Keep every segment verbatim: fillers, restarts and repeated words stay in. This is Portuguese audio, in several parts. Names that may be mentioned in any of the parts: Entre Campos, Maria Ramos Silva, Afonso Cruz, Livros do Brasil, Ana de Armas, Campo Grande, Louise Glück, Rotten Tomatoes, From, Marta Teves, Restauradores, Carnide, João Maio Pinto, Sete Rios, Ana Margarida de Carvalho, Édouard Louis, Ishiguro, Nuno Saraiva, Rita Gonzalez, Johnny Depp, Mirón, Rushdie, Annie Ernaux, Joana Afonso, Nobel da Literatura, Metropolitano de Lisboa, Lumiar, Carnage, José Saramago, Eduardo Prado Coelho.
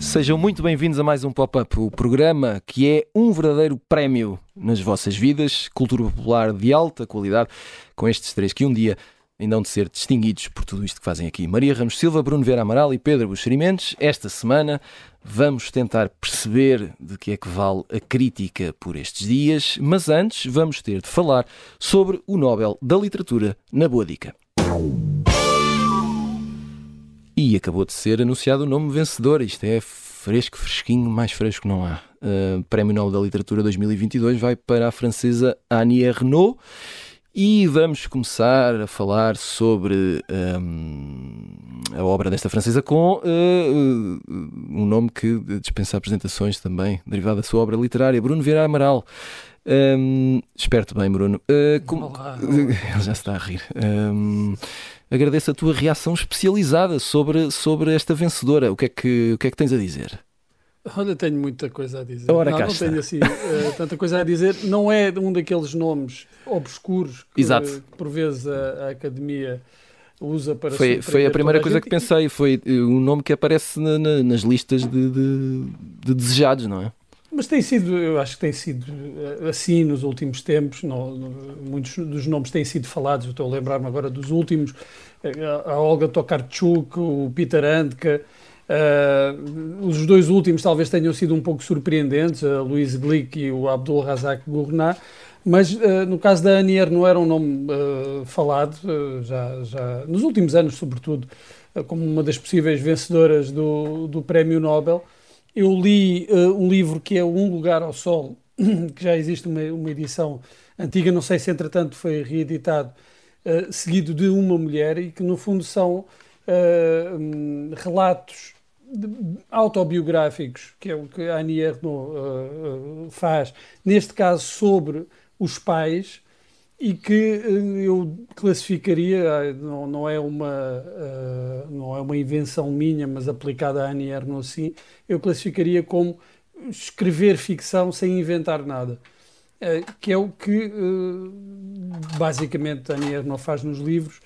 Sejam muito bem-vindos a mais um Pop-Up, o programa que é um verdadeiro prémio nas vossas vidas, cultura popular de alta qualidade, com estes três que um dia ainda hão de ser distinguidos por tudo isto que fazem aqui. Maria Ramos Silva, Bruno Vieira Amaral e Pedro Buxeri Mendes. Esta semana vamos tentar perceber de que é que vale a crítica por estes dias, mas antes vamos ter de falar sobre o Nobel da Literatura na Boa Dica. E acabou de ser anunciado o nome vencedor, isto é fresco, fresquinho, mais fresco não há. Uh, Prémio Nobel da Literatura dois mil e vinte e dois vai para a francesa Annie Ernaux e vamos começar a falar sobre um, a obra desta francesa com uh, um nome que dispensa apresentações também, derivado da sua obra literária, Bruno Vieira Amaral. Um, esperto bem, Bruno. Uh, com... Olá, olá. Ele já está a rir. Um, agradeço a tua reação especializada sobre, sobre esta vencedora. O que, é que, o que é que tens a dizer? Olha, tenho muita coisa a dizer. Ora, não, não tenho assim uh, tanta coisa a dizer. Não é um daqueles nomes obscuros que, Exato. que por vezes a, a academia usa para... Foi, foi a primeira coisa a que pensei. Foi o nome que aparece na, na, nas listas de, de, de desejados, não é? Mas tem sido, eu acho que tem sido assim nos últimos tempos, não, muitos dos nomes têm sido falados, eu estou a lembrar-me agora dos últimos, a Olga Tokarczuk, o Peter Handke, uh, os dois últimos talvez tenham sido um pouco surpreendentes, a Louise Glück e o Abdul Razak Gurnah, mas uh, no caso da Annie Ernaux era um nome uh, falado, uh, já, já nos últimos anos sobretudo, uh, como uma das possíveis vencedoras do, do Prémio Nobel. Eu li uh, um livro que é Um Lugar ao Sol, que já existe uma, uma edição antiga, não sei se entretanto foi reeditado, uh, seguido de Uma Mulher, e que no fundo são uh, um, relatos de, autobiográficos, que é o que a Annie Ernaux uh, uh, faz, neste caso sobre os pais, e que uh, eu classificaria, não, não, é uma, uh, não é uma invenção minha, mas aplicada à Annie Ernaux, sim, eu classificaria como escrever ficção sem inventar nada, uh, que é o que uh, basicamente a Annie Ernaux faz nos livros.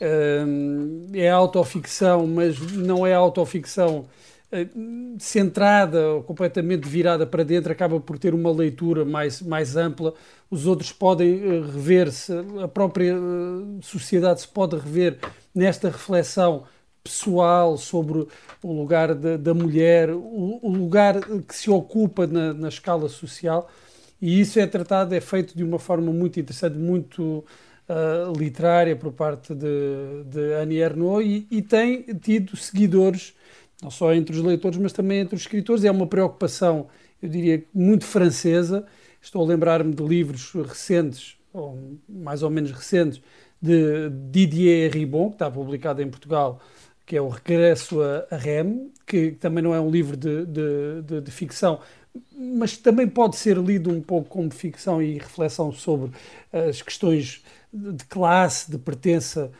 Uh, é autoficção, mas não é autoficção uh, centrada ou completamente virada para dentro, acaba por ter uma leitura mais, mais ampla. Os outros podem rever-se, a própria sociedade se pode rever nesta reflexão pessoal sobre o lugar da, da mulher, o, o lugar que se ocupa na, na escala social, e isso é tratado, é feito de uma forma muito interessante, muito uh, literária por parte de, de Annie Ernaux, e, e tem tido seguidores, não só entre os leitores, mas também entre os escritores. É uma preocupação, eu diria, muito francesa. Estou a lembrar-me de livros recentes, ou mais ou menos recentes, de Didier Eribon, que está publicado em Portugal, que é O Regresso a Rem, que também não é um livro de, de, de, de ficção, mas também pode ser lido um pouco como ficção e reflexão sobre as questões de classe, de pertença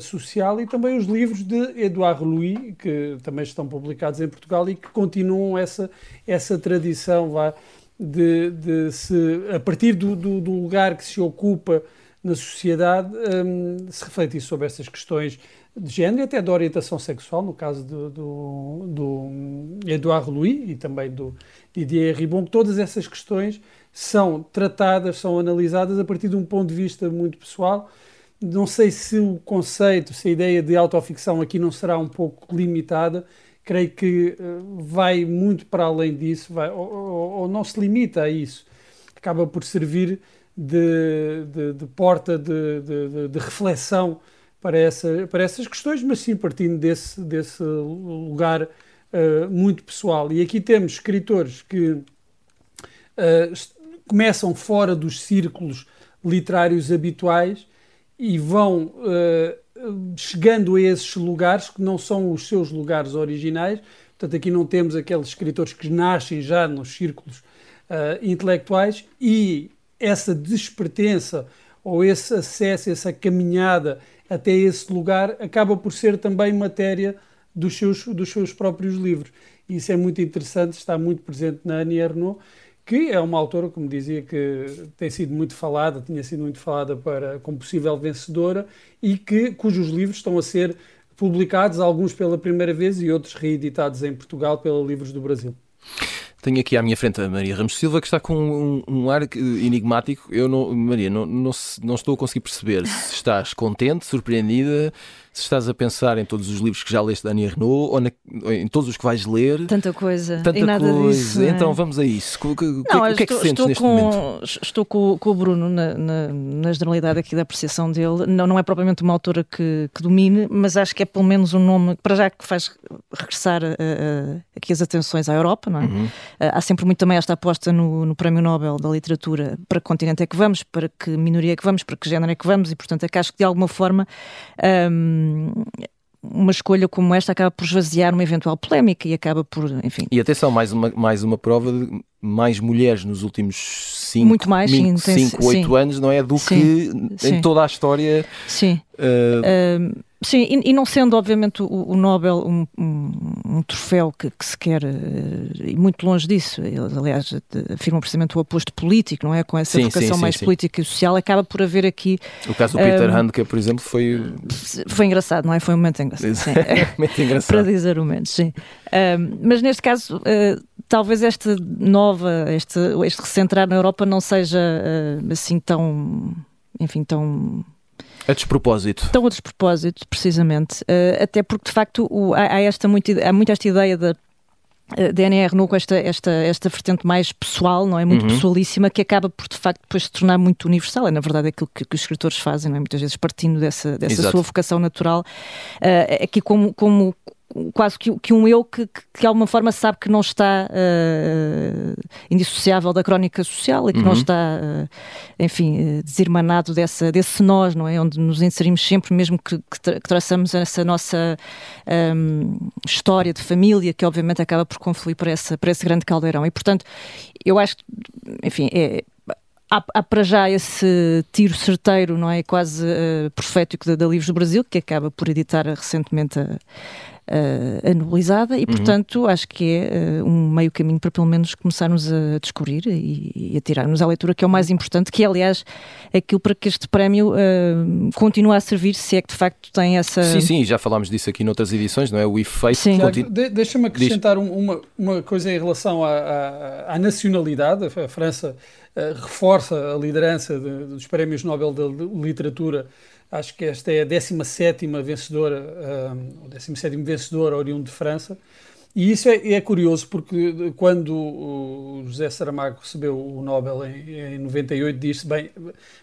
social, e também os livros de Édouard Louis, que também estão publicados em Portugal e que continuam essa, essa tradição, vá, De, de se, a partir do, do, do lugar que se ocupa na sociedade, um, se refletir sobre essas questões de género e até de orientação sexual, no caso do, do, do Édouard Louis e também do Didier Eribon. Todas essas questões são tratadas, são analisadas a partir de um ponto de vista muito pessoal. Não sei se o conceito, se a ideia de autoficção aqui não será um pouco limitada. Creio que vai muito para além disso, vai, ou, ou, ou não se limita a isso. Acaba por servir de, de, de porta de, de, de reflexão para, essa, para essas questões, mas sim partindo desse, desse lugar uh, muito pessoal. E aqui temos escritores que uh, começam fora dos círculos literários habituais e vão... Uh, chegando a esses lugares que não são os seus lugares originais. Portanto, aqui não temos aqueles escritores que nascem já nos círculos uh, intelectuais, e essa despertença ou esse acesso, essa caminhada até esse lugar acaba por ser também matéria dos seus, dos seus próprios livros. e isso é muito interessante, está muito presente na Annie Ernaux, que é uma autora, como dizia, que tem sido muito falada, tinha sido muito falada para, como possível vencedora, e que, cujos livros estão a ser publicados, alguns pela primeira vez e outros reeditados em Portugal pela Livros do Brasil. Tenho aqui à minha frente a Maria Ramos Silva, que está com um, um ar enigmático. Eu não, Maria, não, não, não estou a conseguir perceber se estás contente, surpreendida, se estás a pensar em todos os livros que já leste da Annie Ernaux ou, na, ou em todos os que vais ler. Tanta coisa, tanta e nada coisa. Disso, não é? Então vamos a isso. O que, não, o que estou, é que sentes estou neste com, momento? Estou com, com o Bruno na, na, na generalidade aqui da apreciação dele. Não, não é propriamente uma autora que, que domine, mas acho que é pelo menos um nome, para já, que faz regressar a, a, aqui as atenções à Europa, não é? Uhum. Há sempre muito também esta aposta no, no Prémio Nobel da Literatura, para que continente é que vamos, para que minoria é que vamos, para que género é que vamos, e portanto é que acho que de alguma forma hum, uma escolha como esta acaba por esvaziar uma eventual polémica e acaba por, enfim... E atenção, mais uma, mais uma prova de mais mulheres nos últimos cinco, oito anos, não é? Do sim, que sim. Em toda a história... Sim. Uh... Uh... Sim, e, e não sendo obviamente o, o Nobel um, um, um troféu que, que se quer, uh, e muito longe disso, eles aliás afirmam precisamente o oposto político, não é? Com essa sim, vocação sim, mais sim, política sim. e social, acaba por haver aqui... O caso do Peter um, Handke, por exemplo, foi... Foi engraçado, não é? Foi um momento engraçado. Sim. É um momento engraçado. Para dizer o menos, sim. Um, mas neste caso, uh, talvez esta nova, este, este recentrar na Europa não seja uh, assim tão... Enfim, tão... A despropósito. Estão a despropósito, precisamente. Uh, até porque, de facto, o, há, há, esta muito, há muito esta ideia da Annie Ernaux com esta, esta, esta vertente mais pessoal, não é? Muito uhum. pessoalíssima, que acaba por, de facto, depois se tornar muito universal. É, na verdade, aquilo que, que os escritores fazem, não é? Muitas vezes partindo dessa, dessa sua vocação natural. Uh, aqui como... como quase que, que um eu que, que de alguma forma sabe que não está uh, indissociável da crónica social e que uhum. não está, uh, enfim, uh, desirmanado dessa, desse nós, não é? Onde nos inserimos sempre, mesmo que, que, tra- que traçamos essa nossa um, história de família, que obviamente acaba por confluir para, essa, para esse grande caldeirão. E, portanto, eu acho que, enfim, é... Há, há para já esse tiro certeiro, não é? Quase uh, profético da, da Livros do Brasil, que acaba por editar recentemente a, a, a Nobelizada e, portanto, uhum. acho que é uh, um meio caminho para pelo menos começarmos a descobrir e, e a tirar-nos à leitura, que é o mais importante, que é, aliás, aquilo para que este prémio uh, continue a servir, se é que de facto tem essa... Sim, sim, já falámos disso aqui noutras edições, não é? O efeito... Continu... De, deixa-me acrescentar um, uma, uma coisa em relação à, à, à nacionalidade. A França... Uh, reforça a liderança de, dos Prémios Nobel da Literatura. Acho que esta é a décima sétima vencedora, um, o décimo sétimo vencedor oriundo de França. E isso é, é curioso, porque quando o José Saramago recebeu o Nobel em, em noventa e oito, disse, bem,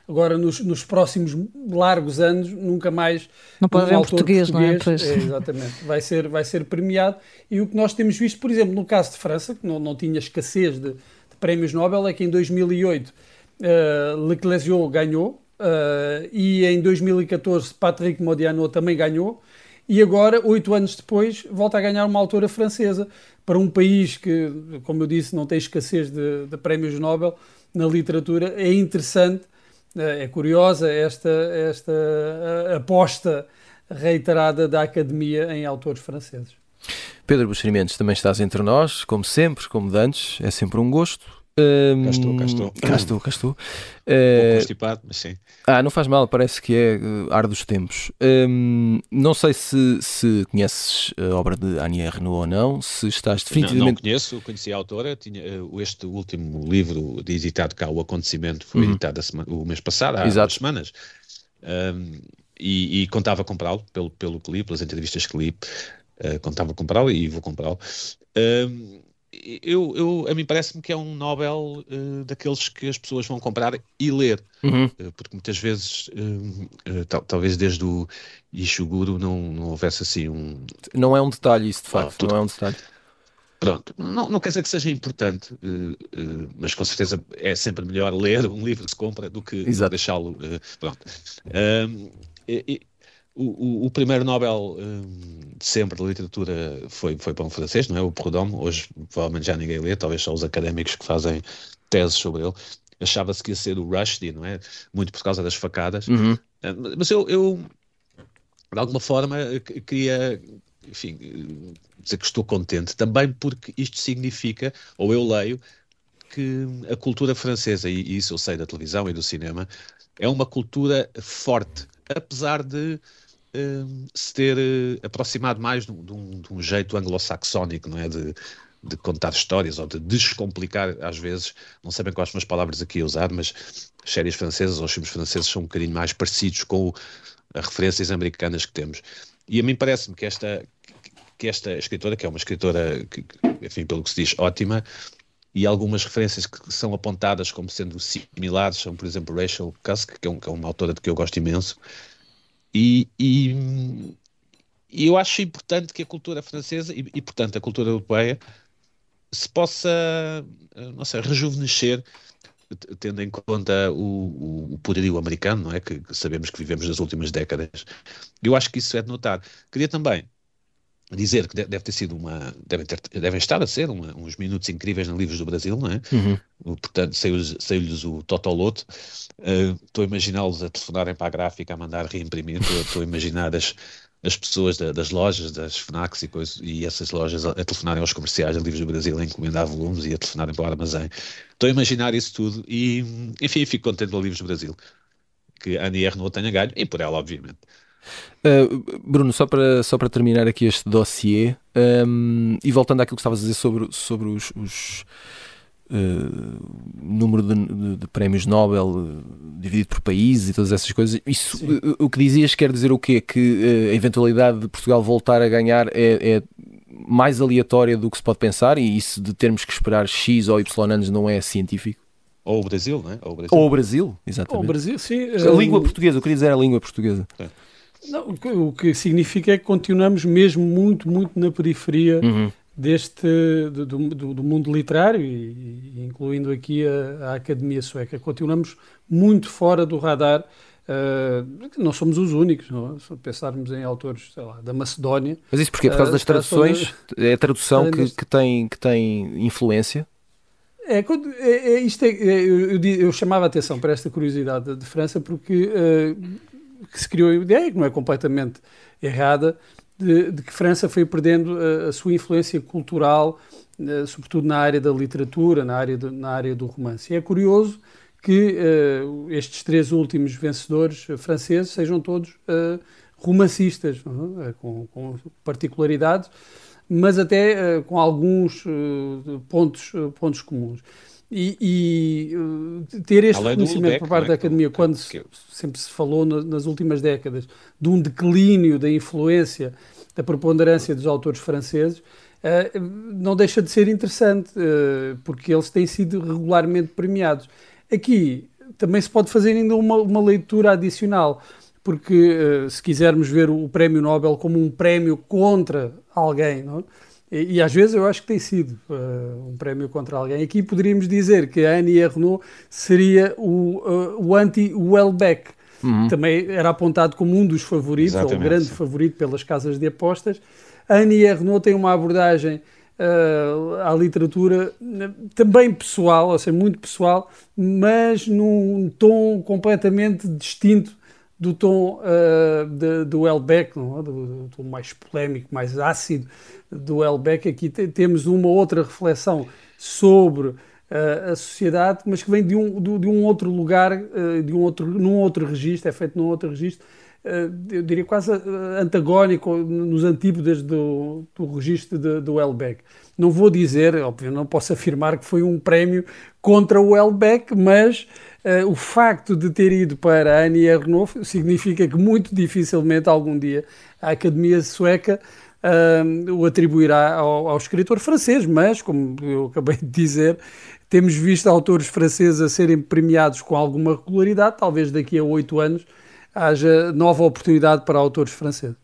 agora nos, nos próximos largos anos, nunca mais... Não pode haver um português, português, não é? Pois. É, exatamente, vai ser, vai ser premiado. E o que nós temos visto, por exemplo, no caso de França, que não, não tinha escassez de Prémios Nobel, é que em dois mil e oito uh, Le Clézio ganhou uh, e em dois mil e catorze Patrick Modiano também ganhou e agora, oito anos depois, volta a ganhar uma autora francesa para um país que, como eu disse, não tem escassez de, de Prémios Nobel na literatura. É interessante, uh, é curiosa esta, esta uh, aposta reiterada da Academia em autores franceses. Pedro Buxerimentos, também estás entre nós, como sempre, como de antes, é sempre um gosto. Um, cá estou, cá estou. Cá estou, cá estou. Um pouco constipado, mas sim. Ah, não faz mal, parece que é ar dos tempos. Um, não sei se, se conheces a obra de Annie Ernaux ou não, se estás definitivamente... Não, não conheço, conheci a autora, tinha, este último livro editado cá, O Acontecimento, foi uhum. editado a semana, o mês passado, há Exato. duas semanas. Um, e, e contava comprá-lo, pelo, pelo que li, pelas entrevistas que li. Uh, contava comprá-lo e vou comprá-lo. Uh, eu, eu, a mim parece-me que é um Nobel uh, daqueles que as pessoas vão comprar e ler, uhum. uh, porque muitas vezes, uh, uh, tal, talvez desde o Ishiguro não, não houvesse assim um... Não é um detalhe isso, de facto, ah, não é um detalhe. Pronto, não, não quer dizer que seja importante, uh, uh, mas com certeza é sempre melhor ler um livro que se compra do que deixá-lo... Uh, pronto. Uh, e, O, o, o primeiro Nobel um, de sempre da literatura foi, foi para um francês, não é? O Prudhomme. Hoje provavelmente já ninguém lê, talvez só os académicos que fazem teses sobre ele. Achava-se que ia ser o Rushdie, não é? Muito por causa das facadas. Uhum. Mas eu, eu, de alguma forma, queria enfim, dizer que estou contente, também porque isto significa, ou eu leio, que a cultura francesa, e isso eu sei da televisão e do cinema, é uma cultura forte, apesar de um, se ter aproximado mais de um, de um jeito anglo-saxónico, não é? De, de contar histórias ou de descomplicar, às vezes, não sabem quais são as palavras aqui a usar, mas as séries francesas ou os filmes franceses são um bocadinho mais parecidos com as referências americanas que temos. E a mim parece-me que esta, que esta escritora, que é uma escritora, que, enfim, pelo que se diz, ótima, e algumas referências que são apontadas como sendo similares, são, por exemplo, Rachel Cusk, que é, um, que é uma autora de que eu gosto imenso, e, e, e eu acho importante que a cultura francesa, e, e portanto a cultura europeia, se possa, não sei, rejuvenescer, tendo em conta o, o, o poderio americano, não é? Que, que sabemos que vivemos nas últimas décadas. Eu acho que isso é de notar. Queria também dizer que deve ter sido uma, devem, ter, devem estar a ser uma, uns minutos incríveis na Livros do Brasil, não é? Uhum. Portanto, saiu-lhes, saiu-lhes o totoloto. Estou uh, a imaginá-los a telefonarem para a gráfica, a mandar reimprimir, estou a imaginar as, as pessoas da, das lojas, das FNACs e coisas, e essas lojas a, a telefonarem aos comerciais da Livros do Brasil, a encomendar volumes e a telefonarem para o armazém. Estou a imaginar isso tudo e, enfim, fico contente da Livros do Brasil, que a Annie Ernaux tenha ganho, e por ela, obviamente. Uh, Bruno, só para, só para terminar aqui este dossiê, um, e voltando àquilo que estavas a dizer sobre, sobre os, os uh, número de, de, de prémios Nobel uh, dividido por países e todas essas coisas, isso, uh, o que dizias quer dizer o quê? Que uh, a eventualidade de Portugal voltar a ganhar é, é mais aleatória do que se pode pensar, e isso de termos que esperar X ou Y anos não é científico? Ou o Brasil, não é? Ou o Brasil, ou o Brasil exatamente. Ou o Brasil, sim. A língua portuguesa, eu queria dizer a língua portuguesa. É. Não, o que significa é que continuamos mesmo muito, muito na periferia uhum. deste, do, do, do mundo literário, e, e incluindo aqui a, a Academia Sueca. Continuamos muito fora do radar. Uh, não somos os únicos, não é? Se pensarmos em autores, sei lá, da Macedónia... Mas isso porquê? Por causa das traduções? É a tradução que, que, tem, que tem influência? É, é, é, isto é, é eu, eu, eu chamava a atenção para esta curiosidade de França porque... Uh, que se criou a ideia, que não é completamente errada, de, de que França foi perdendo a, a sua influência cultural, uh, sobretudo na área da literatura, na área, de, na área do romance. E é curioso que uh, estes três últimos vencedores franceses sejam todos uh, romancistas, não é? com, com particularidades, mas até uh, com alguns uh, pontos, uh, pontos comuns. E, e ter este Além reconhecimento por parte da Academia, é? quando se, sempre se falou no, nas últimas décadas de um declínio da influência, da preponderância dos autores franceses, uh, não deixa de ser interessante, uh, porque eles têm sido regularmente premiados. Aqui também se pode fazer ainda uma, uma leitura adicional, porque uh, se quisermos ver o, o Prémio Nobel como um prémio contra alguém, não é? E, e às vezes eu acho que tem sido uh, um prémio contra alguém. Aqui poderíamos dizer que a Annie Ernaux seria o, uh, o anti-Houellebecq. Uhum. Também era apontado como um dos favoritos, Exatamente, ou o grande sim. favorito pelas casas de apostas. A Annie Ernaux tem uma abordagem uh, à literatura também pessoal, ou seja, muito pessoal, mas num tom completamente distinto do tom uh, de, do Houellebecq, não é? do, do tom mais polémico, mais ácido do Houellebecq. Aqui te, temos uma outra reflexão sobre uh, a sociedade, mas que vem de um, de, de um outro lugar, uh, de um outro, num outro registro, é feito num outro registro, uh, eu diria quase antagónico, nos antípodas do, do registro de, do Houellebecq. Não vou dizer, obviamente, não posso afirmar que foi um prémio contra o Houellebecq, mas... Uh, o facto de ter ido para a Annie Ernaux significa que muito dificilmente algum dia a Academia Sueca uh, o atribuirá ao, ao escritor francês, mas, como eu acabei de dizer, temos visto autores franceses a serem premiados com alguma regularidade, talvez daqui a oito anos haja nova oportunidade para autores franceses.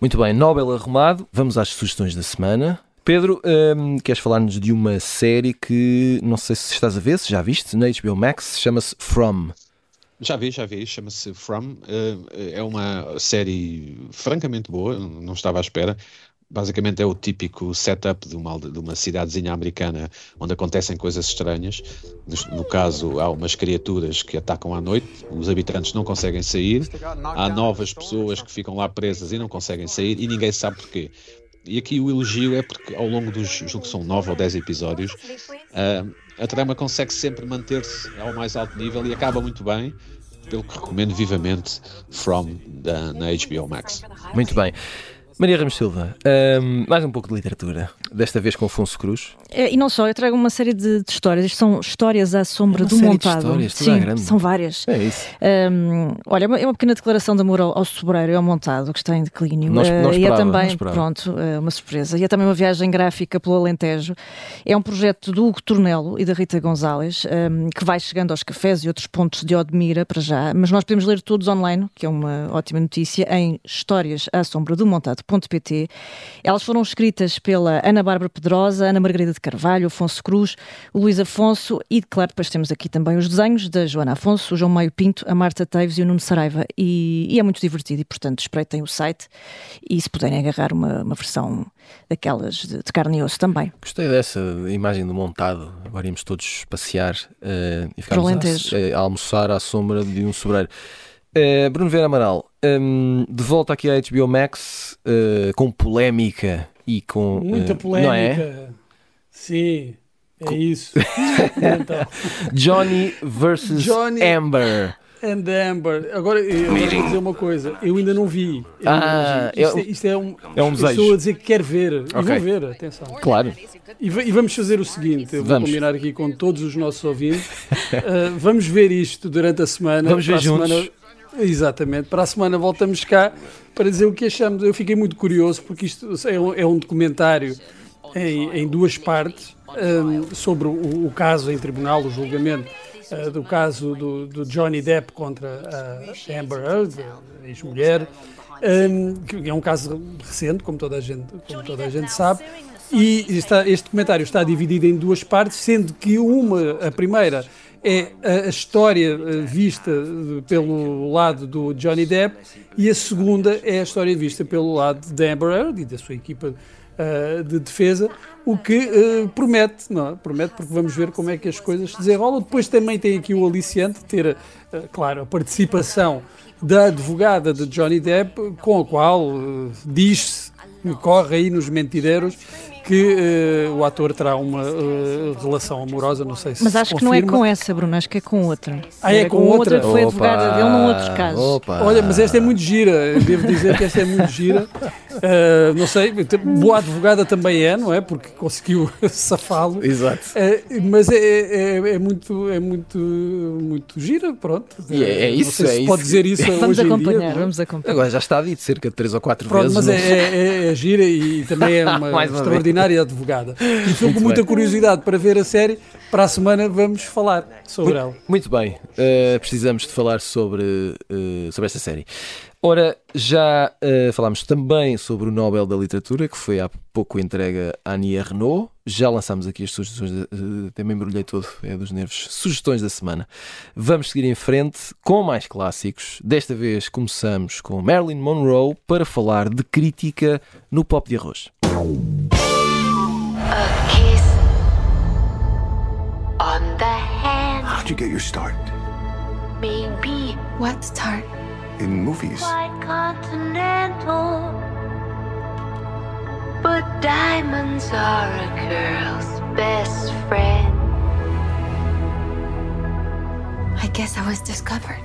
Muito bem, Nobel arrumado, vamos às sugestões da semana. Pedro, um, queres falar-nos de uma série que, não sei se estás a ver, se já viste, na H B O Max, chama-se From. Já vi, já vi, chama-se From. Uh, é uma série francamente boa, não estava à espera. basicamente é o típico setup de uma, de uma cidadezinha americana onde acontecem coisas estranhas. No caso, há umas criaturas que atacam à noite, os habitantes não conseguem sair, há novas pessoas que ficam lá presas e não conseguem sair e ninguém sabe porquê. E aqui o elogio é porque ao longo dos, julgo que são nove ou dez episódios, a, a trama consegue sempre manter-se ao mais alto nível e acaba muito bem, pelo que recomendo vivamente From da, na H B O Max. Muito bem. Maria Ramos Silva, um, mais um pouco de literatura, desta vez com Afonso Cruz. É, e não só, eu trago uma série de, de histórias. Isto são histórias à sombra é do montado. Uma série de histórias, tudo à grande. Sim, são várias. É isso. Um, olha, é uma pequena declaração de amor ao, ao sobreiro e ao montado, que está em declínio. Nós, não esperava, e é também, pronto, uma surpresa. E é também uma viagem gráfica pelo Alentejo. É um projeto do Hugo Turnelo e da Rita Gonzalez, um, que vai chegando aos cafés e outros pontos de Odmira para já, mas nós podemos ler todos online, que é uma ótima notícia, em histórias à sombra do montado. .pt. Elas foram escritas pela Ana Bárbara Pedrosa, Ana Margarida de Carvalho, Afonso Cruz, o Luís Afonso e, claro, depois temos aqui também os desenhos da Joana Afonso, o João Maio Pinto, a Marta Teves e o Nuno Saraiva. E, e é muito divertido e, portanto, espreitem o site e, se puderem, agarrar uma, uma versão daquelas de, de carne e osso também. Gostei dessa imagem do montado. Agora íamos todos passear uh, e ficarmos a, a almoçar à sombra de um sobreiro. Uh, Bruno Vieira Amaral, um, de volta aqui à H B O Max, uh, com polémica e com... Uh, Muita polémica, não é? Sim, é com... isso. Então. Johnny versus Johnny Amber. And Amber. Agora, eu vou dizer uma coisa, eu ainda não vi. Eu ah, não vi. Isto, é, isto é um, é um desejo. Eu estou a dizer que quero ver, okay. E vou ver, atenção. Claro. E, e vamos fazer o seguinte, eu vou vamos. combinar aqui com todos os nossos ouvintes, uh, vamos ver isto durante a semana. Vamos ver juntos. Semana, exatamente, para a semana voltamos cá para dizer o que achamos. Eu fiquei muito curioso porque isto é um, é um documentário em, em duas partes um, sobre o, o caso em tribunal, o julgamento uh, do caso do, do Johnny Depp contra a Amber Heard, ex-mulher, um, que é um caso recente, como toda a gente, como toda a gente sabe, e está, este documentário está dividido em duas partes, sendo que uma, a primeira... é a história vista pelo lado do Johnny Depp e a segunda é a história vista pelo lado de Amber Heard e da sua equipa uh, de defesa, o que uh, promete, não, promete, porque vamos ver como é que as coisas se desenrolam. Depois também tem aqui o aliciente de ter, uh, claro, a participação da advogada de Johnny Depp, com a qual uh, diz-se, corre aí nos mentireiros, que uh, o ator terá uma uh, relação amorosa, não sei se Mas acho se que não é com essa, Bruno, acho que é com outra. Ah, é, é com, com outra? outra que foi advogada dele num outro caso. Opa. Olha, mas esta é muito gira, devo dizer que esta é muito gira. Uh, não sei, boa advogada também é, não é? Porque conseguiu safá-lo. Exato. Uh, mas é, é, é, muito, é muito, muito gira, pronto. Yeah, é isso, não sei é se isso. Pode dizer isso vamos hoje acompanhar, em dia. Vamos acompanhar. Agora já está dito cerca de três ou quatro pronto, vezes. Mas é, é, é, é gira e também é uma, uma extraordinária advogada. E estou com muita bem. curiosidade para ver a série. Para a semana vamos falar sobre muito, ela. Muito bem, uh, precisamos de falar sobre, uh, sobre esta série. Ora, já uh, falámos também sobre o Nobel da Literatura, que foi há pouco entregue a Annie Ernaux. Já lançámos aqui as sugestões, uh, até me embrulhei todo, é dos nervos, sugestões da semana. Vamos seguir em frente com mais clássicos. Desta vez começamos com Marilyn Monroe para falar de crítica no pop de arroz. A kiss on the hand. How'd you get your start? Maybe. What start? In movies. Quite continental. But diamonds are a girl's best friend. I guess I was discovered.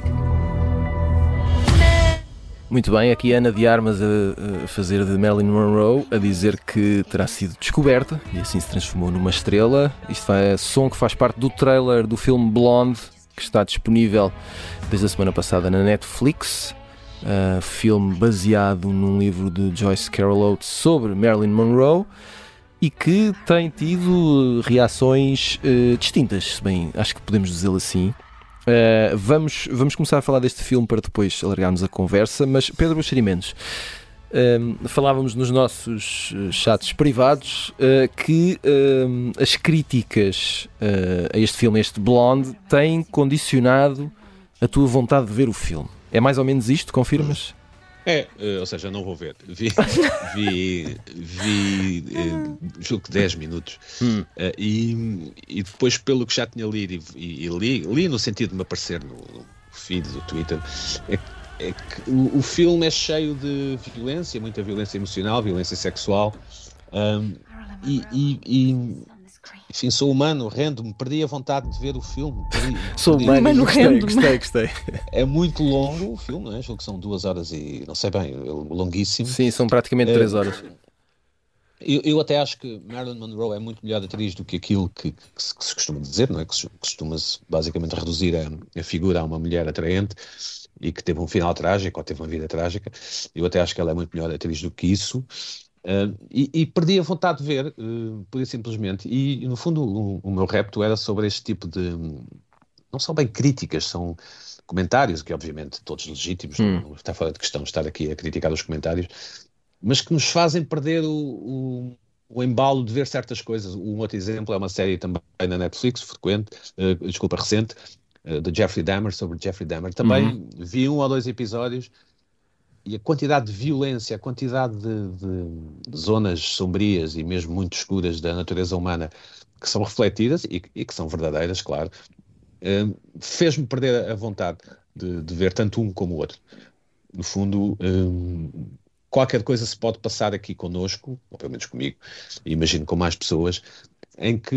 Muito bem, aqui Ana de Armas a, a fazer de Marilyn Monroe, a dizer que terá sido descoberta e assim se transformou numa estrela. Isto é som que faz parte do trailer do filme Blonde, que está disponível desde a semana passada na Netflix. Uh, filme baseado num livro de Joyce Carol Oates sobre Marilyn Monroe e que tem tido reações uh, distintas, bem, acho que podemos dizê-lo assim. Uh, vamos, vamos começar a falar deste filme para depois alargarmos a conversa, mas Pedro Buxerimentos, uh, falávamos nos nossos chats privados uh, que uh, as críticas uh, a este filme, este Blonde, têm condicionado a tua vontade de ver o filme. É mais ou menos isto, confirmas? É, ou seja, não vou ver. Vi, vi, vi julgo que dez minutos. Hum. E, e depois, pelo que já tinha lido, e, e li, li no sentido de me aparecer no, no feed do Twitter, é que É que o, o filme é cheio de violência, muita violência emocional, violência sexual, um, e, e, e enfim, sou humano, rendo-me, perdi a vontade de ver o filme. Perdi, sou perdi, humano, rendo-me. Gostei, gostei. É muito longo o filme, não é? Acho que são duas horas e, não sei bem, longuíssimo. Sim, são praticamente é, três horas. Eu, eu até acho que Marilyn Monroe é muito melhor atriz do que aquilo que, que, se, que se costuma dizer, não é? Que se, costuma-se basicamente reduzir a, a figura a uma mulher atraente e que teve um final trágico ou teve uma vida trágica. Eu até acho que ela é muito melhor atriz do que isso, uh, e, e perdi a vontade de ver, uh, por isso simplesmente, e, e no fundo o, o meu repto era sobre este tipo de, não são bem críticas, são comentários, que obviamente todos legítimos, hum. não está fora de questão estar aqui a criticar os comentários, mas que nos fazem perder o, o, o embalo de ver certas coisas. Um outro exemplo é uma série também na Netflix, frequente, uh, desculpa, recente, de Jeffrey Dahmer, sobre Jeffrey Dahmer. Também uhum. vi um ou dois episódios e a quantidade de violência, a quantidade de, de zonas sombrias e mesmo muito escuras da natureza humana que são refletidas e, e que são verdadeiras, claro, uh, fez-me perder a vontade de, de ver tanto um como o outro. No fundo, uh, qualquer coisa se pode passar aqui connosco, ou pelo menos comigo, e imagino com mais pessoas, Em que,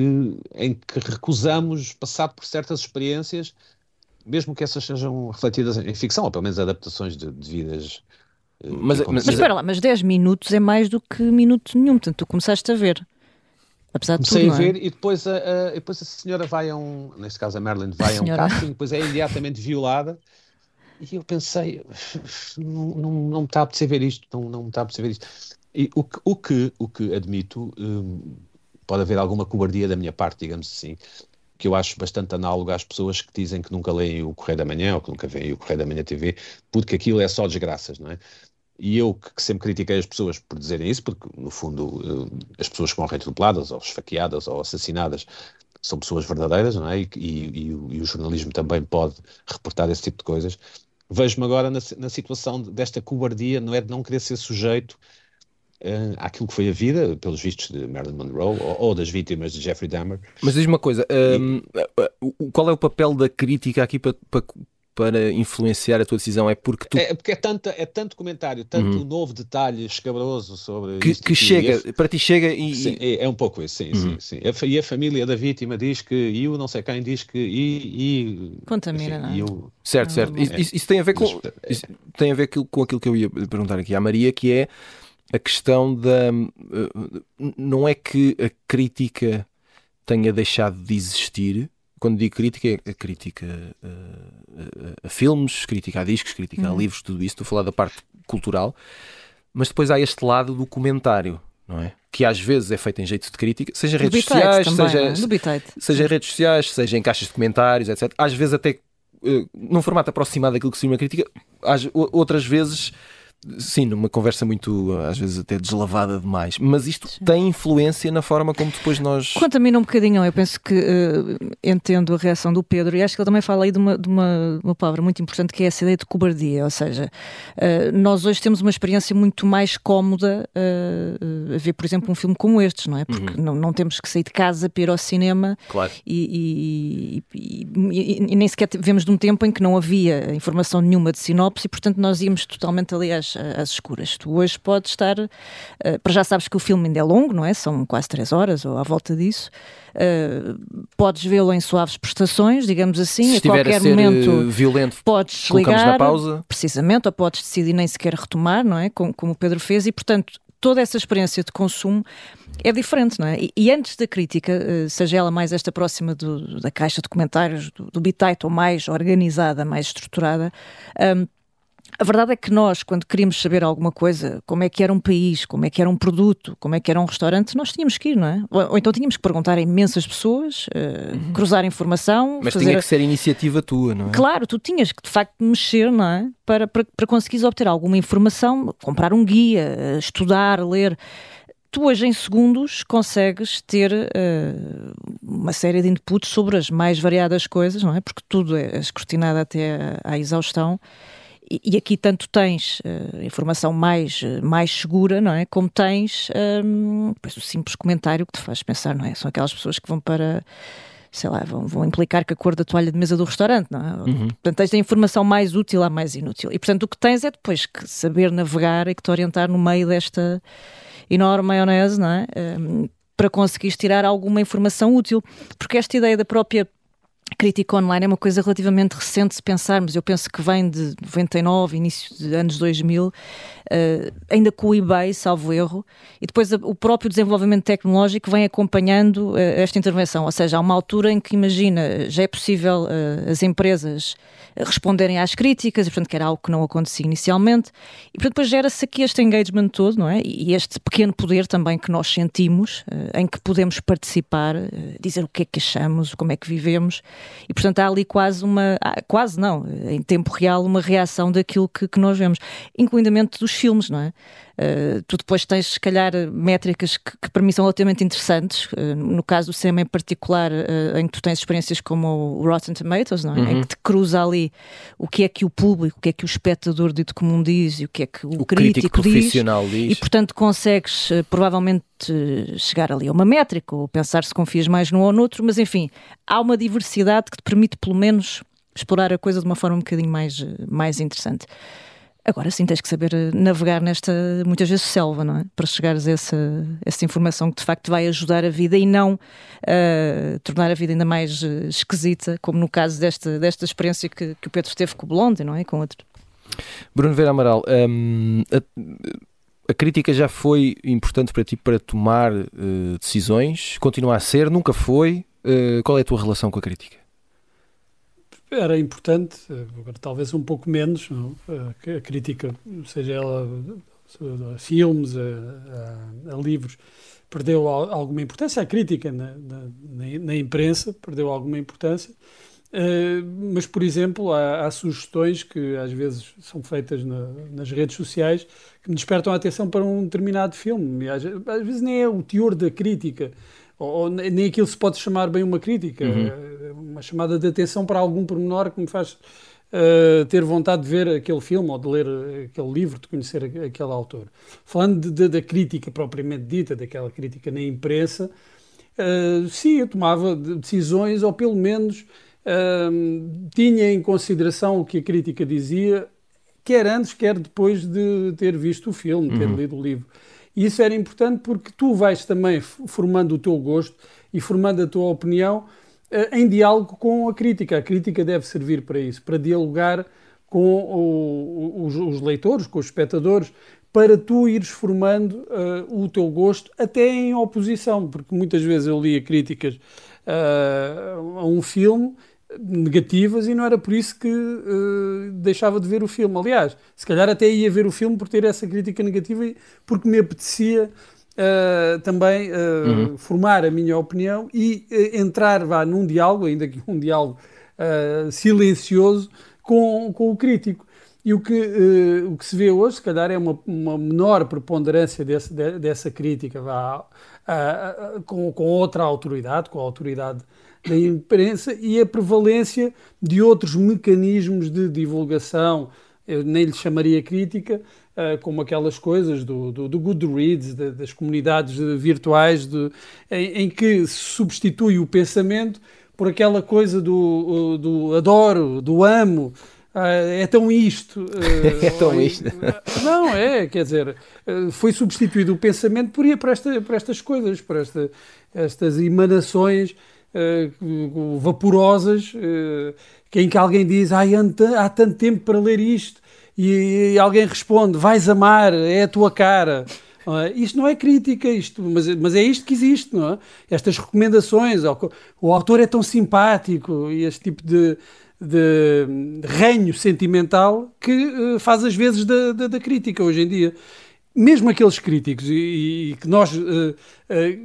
em que recusamos passar por certas experiências, mesmo que essas sejam refletidas em ficção, ou pelo menos adaptações de, de vidas. Mas, mas, mas espera lá, mas dez minutos é mais do que minuto nenhum, portanto tu começaste a ver. Apesar de Comecei tudo, a ver, não é? E depois a, a, depois a senhora vai a um, neste caso a Marilyn vai a, a um casting, depois é imediatamente violada. E eu pensei, não, não, não me está a apetecer ver isto, não, não me está a apetecer ver isto. E o que, o que, o que admito... Hum, pode haver alguma cobardia da minha parte, digamos assim, que eu acho bastante análoga às pessoas que dizem que nunca leem o Correio da Manhã ou que nunca veem o Correio da Manhã T V, porque aquilo é só desgraças, não é? E eu que sempre critiquei as pessoas por dizerem isso, porque no fundo as pessoas que morrem atropeladas ou esfaqueadas ou assassinadas são pessoas verdadeiras, não é? E, e, e, o, e o jornalismo também pode reportar esse tipo de coisas. Vejo-me agora na, na situação desta cobardia, não é, de não querer ser sujeito Uh, àquilo que foi a vida, pelos vistos, de Marilyn Monroe ou, ou das vítimas de Jeffrey Dahmer. Mas diz-me uma coisa, um, qual é o papel da crítica aqui para, para, para influenciar a tua decisão? É porque, tu... é, porque é, tanto, é tanto comentário, tanto uhum. novo detalhe escabroso sobre... Que, que chega, é, para ti chega e... Sim, é, é um pouco isso, sim, uhum. sim, sim. E a família da vítima diz que, e o não sei quem diz que, e... e Contamina, enfim, não é? E o... Certo, não, certo. Isso, isso tem a ver, com, isso tem a ver com aquilo que eu ia perguntar aqui à Maria, que é... A questão da... Não é que a crítica tenha deixado de existir. Quando digo crítica, é a crítica a, a, a filmes, crítica a discos, crítica uhum. a livros, tudo isso. Estou a falar da parte cultural. Mas depois há este lado do comentário, não é? Que às vezes é feito em jeito de crítica, seja em redes sociais, também, seja, né? seja em redes sociais, seja em caixas de comentários, etcétera. Às vezes até uh, num formato aproximado daquilo que seria uma crítica. Às, outras vezes... Sim, numa conversa muito, às vezes até deslavada demais, mas isto Sim. tem influência na forma como depois nós... Contamina um bocadinho, eu penso que uh, entendo a reação do Pedro, e acho que ele também fala aí de uma, de uma, uma palavra muito importante, que é essa ideia de cobardia, ou seja, uh, nós hoje temos uma experiência muito mais cómoda uh, a ver, por exemplo, um filme como este, não é? Porque uhum. não, não temos que sair de casa para ir ao cinema, claro. e, e, e, e, e nem sequer vivemos de um tempo em que não havia informação nenhuma de sinopse, e portanto nós íamos totalmente ali às às escuras. Tu hoje podes estar... Uh, para já sabes que o filme ainda é longo, não é? São quase três horas, ou à volta disso. Uh, podes vê-lo em suaves prestações, digamos assim. Se estiver a ser momento, violento, podes colocamos ligar, na pausa. Precisamente, ou podes decidir nem sequer retomar, não é? Como, como o Pedro fez. E, portanto, toda essa experiência de consumo é diferente, não é? E, e antes da crítica, seja ela mais esta próxima do, da caixa de comentários, do, do bitite, ou mais organizada, mais estruturada... Um, a verdade é que nós, quando queríamos saber alguma coisa, como é que era um país, como é que era um produto, como é que era um restaurante, nós tínhamos que ir, não é? Ou, ou então tínhamos que perguntar a imensas pessoas, uh, uhum. cruzar informação... Mas fazer... tinha que ser iniciativa tua, não é? Claro, tu tinhas que, de facto, mexer, não é? Para, para, para conseguires obter alguma informação, comprar um guia, estudar, ler... Tu hoje em segundos consegues ter uh, uma série de inputs sobre as mais variadas coisas, não é? Porque tudo é escrutinado até à exaustão. e, e aqui tanto tens uh, informação mais, mais segura, não é? Como tens um, o simples comentário que te faz pensar, não é? São aquelas pessoas que vão para... sei lá, vão, vão implicar que a cor da toalha de mesa do restaurante, não é? Uhum. Portanto, tens a informação mais útil à mais inútil. E, portanto, o que tens é depois que saber navegar e que te orientar no meio desta enorme maionese, não é? Um, para conseguires tirar alguma informação útil. Porque esta ideia da própria crítica online é uma coisa relativamente recente, se pensarmos. Eu penso que vem de noventa e nove, início de anos dois mil, uh, ainda com o eBay, salvo erro, e depois a, o próprio desenvolvimento tecnológico vem acompanhando uh, esta intervenção. Ou seja, há uma altura em que, imagina, já é possível uh, as empresas responderem às críticas, e portanto que era algo que não acontecia inicialmente, e portanto depois gera-se aqui este engagement todo, não é? E este pequeno poder também que nós sentimos, uh, em que podemos participar, uh, dizer o que é que achamos, como é que vivemos. E, portanto, há ali quase uma... Quase não, em tempo real, uma reação daquilo que, que nós vemos, incluindamente dos filmes, não é? Uh, tu depois tens, se calhar, métricas que, que para mim são altamente interessantes. Uh, no caso do cinema em particular, uh, em que tu tens experiências como o Rotten Tomatoes, não é? Uhum. Em que te cruza ali o que é que o público, o que é que o espectador dito comum diz e o que é que o, o crítico, crítico diz, profissional diz. E, portanto, consegues, uh, provavelmente, chegar ali a uma métrica ou pensar se confias mais num ou noutro, mas enfim, há uma diversidade que te permite pelo menos explorar a coisa de uma forma um bocadinho mais, mais interessante. Agora sim tens que saber navegar nesta, muitas vezes, selva, não é? Para chegares a essa, essa informação que de facto vai ajudar a vida e não uh, tornar a vida ainda mais uh, esquisita, como no caso desta, desta experiência que, que o Pedro teve com o Blonde, não é? Com outro. Bruno Vera Amaral, um, a... a crítica já foi importante para ti para tomar uh, decisões? Continua a ser? Nunca foi? Uh, qual é a tua relação com a crítica? Era importante, agora talvez um pouco menos, não? A crítica, seja ela a filmes, a, a, a livros, perdeu alguma importância. A crítica na, na, na imprensa perdeu alguma importância. Uh, mas, por exemplo, há, há sugestões que às vezes são feitas na, nas redes sociais que me despertam a atenção para um determinado filme. Às, às vezes nem é o teor da crítica, ou, ou nem aquilo se pode chamar bem uma crítica. Uhum. Uma chamada de atenção para algum pormenor que me faz uh, ter vontade de ver aquele filme ou de ler aquele livro, de conhecer aquele autor. Falando de, de, da crítica propriamente dita, daquela crítica na imprensa, uh, sim, eu tomava decisões, ou pelo menos... Uh, tinha em consideração o que a crítica dizia, quer antes, quer depois de ter visto o filme, ter uhum. lido o livro. E isso era importante porque tu vais também formando o teu gosto e formando a tua opinião uh, em diálogo com a crítica. A crítica deve servir para isso, para dialogar com o, os, os leitores, com os espectadores, para tu ires formando uh, o teu gosto até em oposição, porque muitas vezes eu lia críticas uh, a um filme negativas e não era por isso que uh, deixava de ver o filme. Aliás, se calhar até ia ver o filme por ter essa crítica negativa e porque me apetecia uh, também uh, uhum. formar a minha opinião e uh, entrar vá, num diálogo, ainda que um diálogo uh, silencioso, com, com o crítico. E o que, uh, o que se vê hoje, se calhar, é uma, uma menor preponderância desse, de, dessa crítica vá, a, a, a, com, com outra autoridade, com a autoridade da imprensa, e a prevalência de outros mecanismos de divulgação, eu nem lhe chamaria crítica, uh, como aquelas coisas do, do, do Goodreads, de, das comunidades virtuais, de, em, em que se substitui o pensamento por aquela coisa do, do adoro, do amo. Uh, é tão isto uh, é tão isto uh, não é, quer dizer, uh, foi substituído o pensamento por ir para, esta, para estas coisas, para esta, estas emanações uh, vaporosas uh, que em que alguém diz ai, há tanto tempo para ler isto e, e alguém responde vais amar, é a tua cara. Uh, isto não é crítica, isto, mas, mas é isto que existe, não é? Estas recomendações, o, o autor é tão simpático e este tipo de de renho sentimental que uh, faz as vezes da, da, da crítica hoje em dia. Mesmo aqueles críticos e, e que nós uh, uh,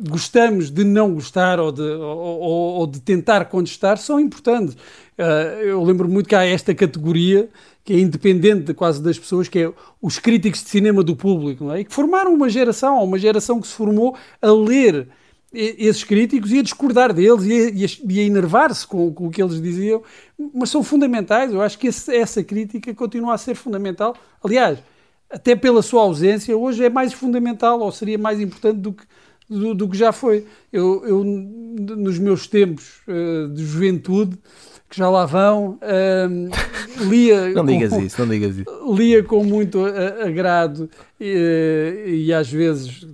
gostamos de não gostar ou de, ou, ou de tentar contestar, são importantes. Uh, eu lembro muito que há esta categoria que é independente de quase das pessoas, que é os críticos de cinema do público, não é? E que formaram uma geração, ou uma geração que se formou a ler esses críticos e a discordar deles e a, e a enervar-se com, com o que eles diziam, mas são fundamentais. Eu acho que esse, essa crítica continua a ser fundamental. Aliás, até pela sua ausência, hoje é mais fundamental, ou seria mais importante do que, do, do que já foi. Eu, eu, nos meus tempos uh, de juventude, que já lá vão, uh, lia... não digas com, isso, não digas isso. Lia com muito agrado e, e às vezes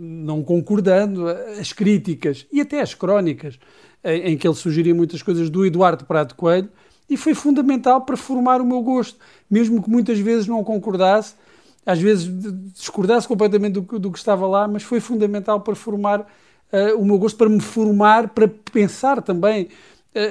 não concordando as críticas e até as crónicas em, em que ele sugeria muitas coisas do Eduardo Prado Coelho, e foi fundamental para formar o meu gosto, mesmo que muitas vezes não concordasse, às vezes discordasse completamente do, do que estava lá, mas foi fundamental para formar uh, o meu gosto, para me formar, para pensar também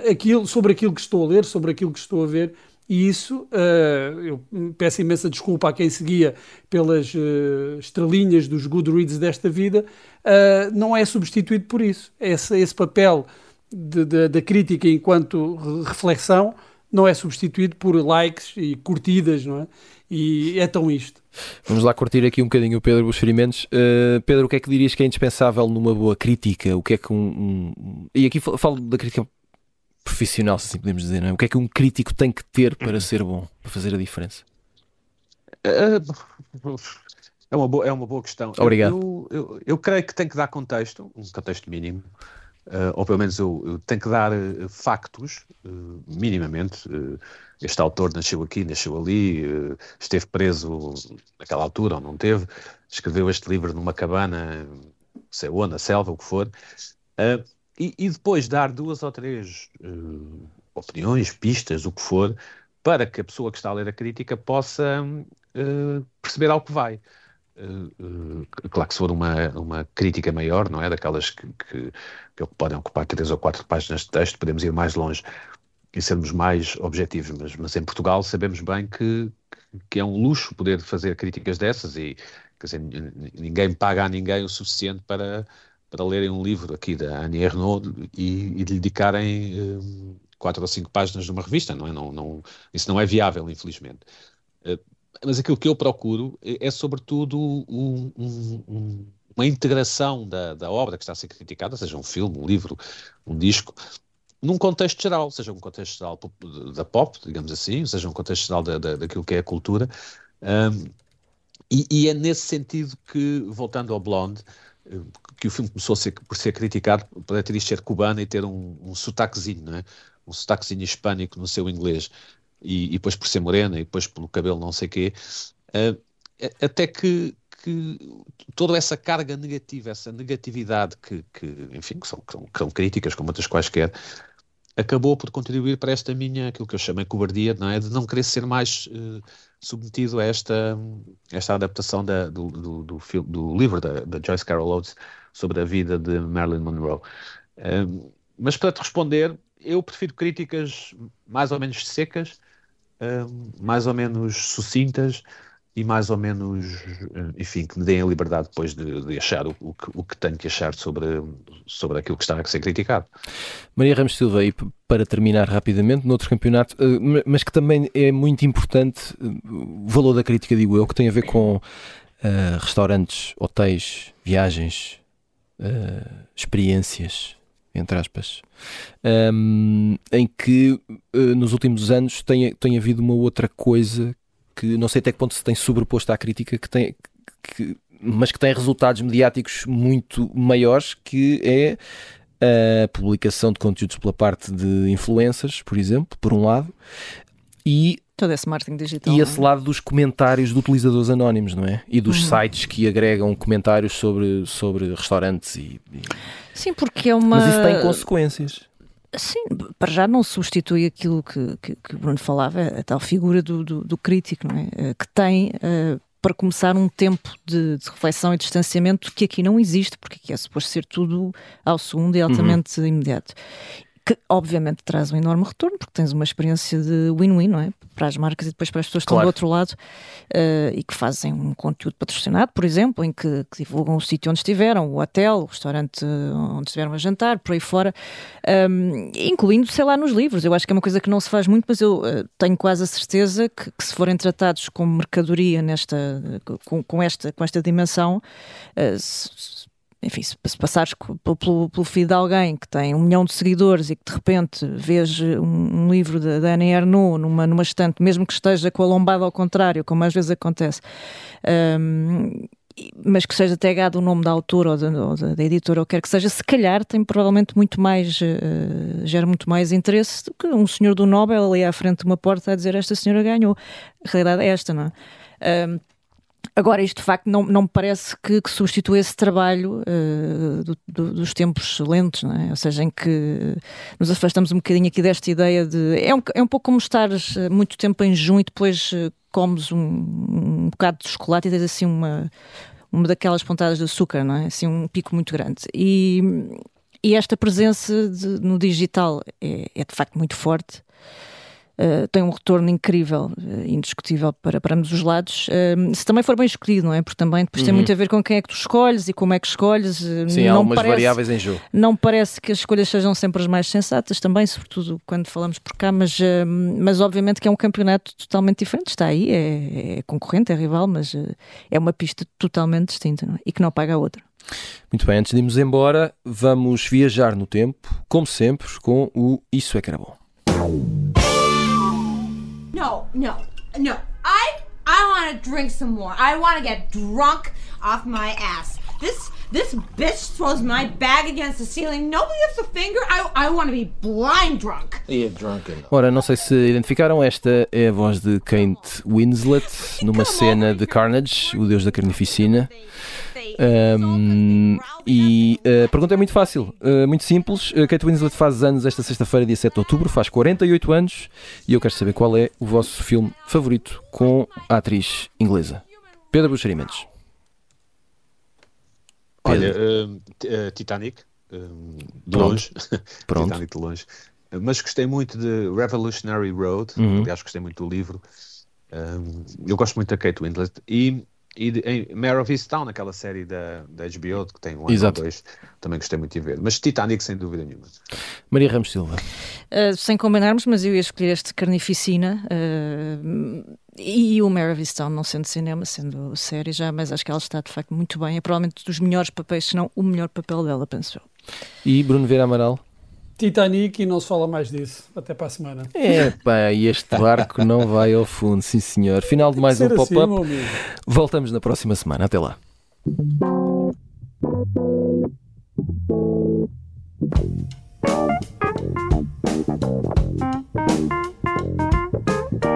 aquilo, sobre aquilo que estou a ler, sobre aquilo que estou a ver, e isso, uh, eu peço imensa desculpa a quem seguia pelas uh, estrelinhas dos Goodreads desta vida, uh, não é substituído por isso. Esse, esse papel de, de, da crítica enquanto reflexão não é substituído por likes e curtidas, não é? E é tão isto. Vamos lá curtir aqui um bocadinho o Pedro Buxerimentos. Uh, Pedro, o que é que dirias que é indispensável numa boa crítica? O que é que um... um... E aqui falo da crítica profissional, se assim podemos dizer, não é? O que é que um crítico tem que ter para ser bom, para fazer a diferença? É uma boa, é uma boa questão. Obrigado. Eu, eu, eu creio que tem que dar contexto, um contexto mínimo, uh, ou pelo menos eu, eu tenho que dar uh, factos, uh, minimamente. Uh, este autor nasceu aqui, nasceu ali, uh, esteve preso naquela altura ou não teve, escreveu este livro numa cabana, não sei onde, na selva, o que for. Uh, E, e depois dar duas ou três uh, opiniões, pistas, o que for, para que a pessoa que está a ler a crítica possa uh, perceber ao que vai. Uh, uh, claro que se for uma, uma crítica maior, não é? Daquelas que, que, que podem ocupar três ou quatro páginas de texto, podemos ir mais longe e sermos mais objetivos, mas, mas em Portugal sabemos bem que, que é um luxo poder fazer críticas dessas e, quer dizer, ninguém paga a ninguém o suficiente para... para lerem um livro aqui da Annie Ernaux e, e lhe dedicarem um, quatro ou cinco páginas de uma revista, não é? Não, não, isso não é viável, infelizmente. Uh, mas aquilo que eu procuro é, é sobretudo, um, um, um, uma integração da, da obra que está a ser criticada, seja um filme, um livro, um disco, num contexto geral, seja um contexto geral da pop, digamos assim, seja um contexto geral da, da, daquilo que é a cultura. Um, e, e é nesse sentido que, voltando ao Blonde, que o filme começou a ser, por ser criticado por a atriz ser cubana e ter um, um sotaquezinho, não é? Um sotaquezinho hispânico no seu inglês, e, e depois por ser morena, e depois pelo cabelo não sei quê, uh, até que, que toda essa carga negativa, essa negatividade que, que enfim, que são, que são, que são críticas, como outras quaisquer, acabou por contribuir para esta minha, aquilo que eu chamei cobardia, não é? De não querer ser mais uh, submetido a esta, esta adaptação da, do, do, do, filme, do livro da, da Joyce Carol Oates sobre a vida de Marilyn Monroe. Um, mas para te responder, eu prefiro críticas mais ou menos secas, um, mais ou menos sucintas e mais ou menos, enfim, que me deem a liberdade depois de, de achar o, o, que, o que tenho que achar sobre, sobre aquilo que está a ser criticado. Maria Ramos Silva, e para terminar rapidamente, noutro campeonato, mas que também é muito importante, o valor da crítica, digo eu, que tem a ver com uh, restaurantes, hotéis, viagens, uh, experiências, entre aspas, um, em que uh, nos últimos anos tem, tem havido uma outra coisa que não sei até que ponto se tem sobreposto à crítica, que tem, que, mas que tem resultados mediáticos muito maiores, que é a publicação de conteúdos pela parte de influencers, por exemplo, por um lado, e todo esse marketing digital, e esse lado dos comentários de utilizadores anónimos, não é? E dos uhum. sites que agregam comentários sobre, sobre restaurantes e, e... Sim, porque é uma... Mas isso tem consequências. Sim, para já não substitui aquilo que, que, que o Bruno falava, a tal figura do, do, do crítico, não é? Que tem, uh, para começar, um tempo de, de reflexão e distanciamento que aqui não existe, porque aqui é suposto ser tudo ao segundo e altamente uhum. imediato. Que obviamente traz um enorme retorno, porque tens uma experiência de win-win, não é? Para as marcas e depois para as pessoas que claro. estão do outro lado, uh, e que fazem um conteúdo patrocinado, por exemplo, em que, que divulgam o sítio onde estiveram, o hotel, o restaurante onde estiveram a jantar, por aí fora, um, incluindo, sei lá, nos livros. Eu acho que é uma coisa que não se faz muito, mas eu uh, tenho quase a certeza que, que se forem tratados como mercadoria nesta, com, com, esta, com esta dimensão, uh, se, enfim, se, se passares pelo, pelo feed de alguém que tem um milhão de seguidores e que de repente vês um, um livro da Annie Ernaux numa, numa estante, mesmo que esteja com a lombada ao contrário, como às vezes acontece, um, mas que seja tagado o nome da autora ou da, ou da editora ou quer que seja, se calhar tem provavelmente muito mais, uh, gera muito mais interesse do que um senhor do Nobel ali à frente de uma porta a dizer esta senhora ganhou. A realidade é esta, não é? Um, Agora, isto de facto não, não me parece que, que substitua esse trabalho uh, do, do, dos tempos lentos, não é? Ou seja, em que nos afastamos um bocadinho aqui desta ideia de... É um, é um pouco como estares muito tempo em junho e depois uh, comes um, um bocado de chocolate e tens assim uma, uma daquelas pontadas de açúcar, não é? Assim, um pico muito grande. E, e esta presença de, no digital é, é de facto muito forte. Uh, tem um retorno incrível, uh, indiscutível para, para ambos os lados, uh, se também for bem escolhido, não é? Porque também depois uhum. tem muito a ver com quem é que tu escolhes e como é que escolhes. Uh, Sim, não há algumas parece, variáveis em jogo. Não parece que as escolhas sejam sempre as mais sensatas também, sobretudo quando falamos por cá, mas, uh, mas obviamente que é um campeonato totalmente diferente, está aí, é, é concorrente, é rival, mas uh, é uma pista totalmente distinta, não é? E que não paga a outra. Muito bem, antes de irmos embora, vamos viajar no tempo, como sempre, com o Isso é que era bom. No, no, no. I I want to drink some more. I want to get drunk off my ass. This this bitch throws my bag against the ceiling. Nobody lifts a finger. I I want to be blind drunk. Yeah, drunk enough. Ora, não sei se identificaram, esta é a voz de Kate Winslet numa cena de Carnage, o Deus da Carnificina. Um, e uh, a pergunta é muito fácil, uh, muito simples. uh, Kate Winslet faz anos esta sexta-feira, dia sete de outubro, faz quarenta e oito anos, e eu quero saber qual é o vosso filme favorito com a atriz inglesa. Pedro Buxeri Mendes. Olha, uh, uh, Titanic, uh, de longe. Pronto. Titanic de longe, uh, mas gostei muito de Revolutionary Road. uhum. Aliás, gostei muito do livro. Uh, eu gosto muito da Kate Winslet. E E de, em Mare of Easttown, aquela série da, da H B O que tem um ano ou dois, também gostei muito de ver. Mas Titanic, sem dúvida nenhuma. Maria Ramos Silva. Uh, sem combinarmos, mas eu ia escolher este Carnificina uh, e o Mare of Easttown, não sendo cinema, sendo série já, mas acho que ela está de facto muito bem. É provavelmente dos melhores papéis, se não o melhor papel dela, penso eu. E Bruno Vieira Amaral? Titanic, e não se fala mais disso. Até para a semana. É pá, e este barco não vai ao fundo, sim senhor. Final de mais um pop-up. Assim, voltamos na próxima semana. Até lá.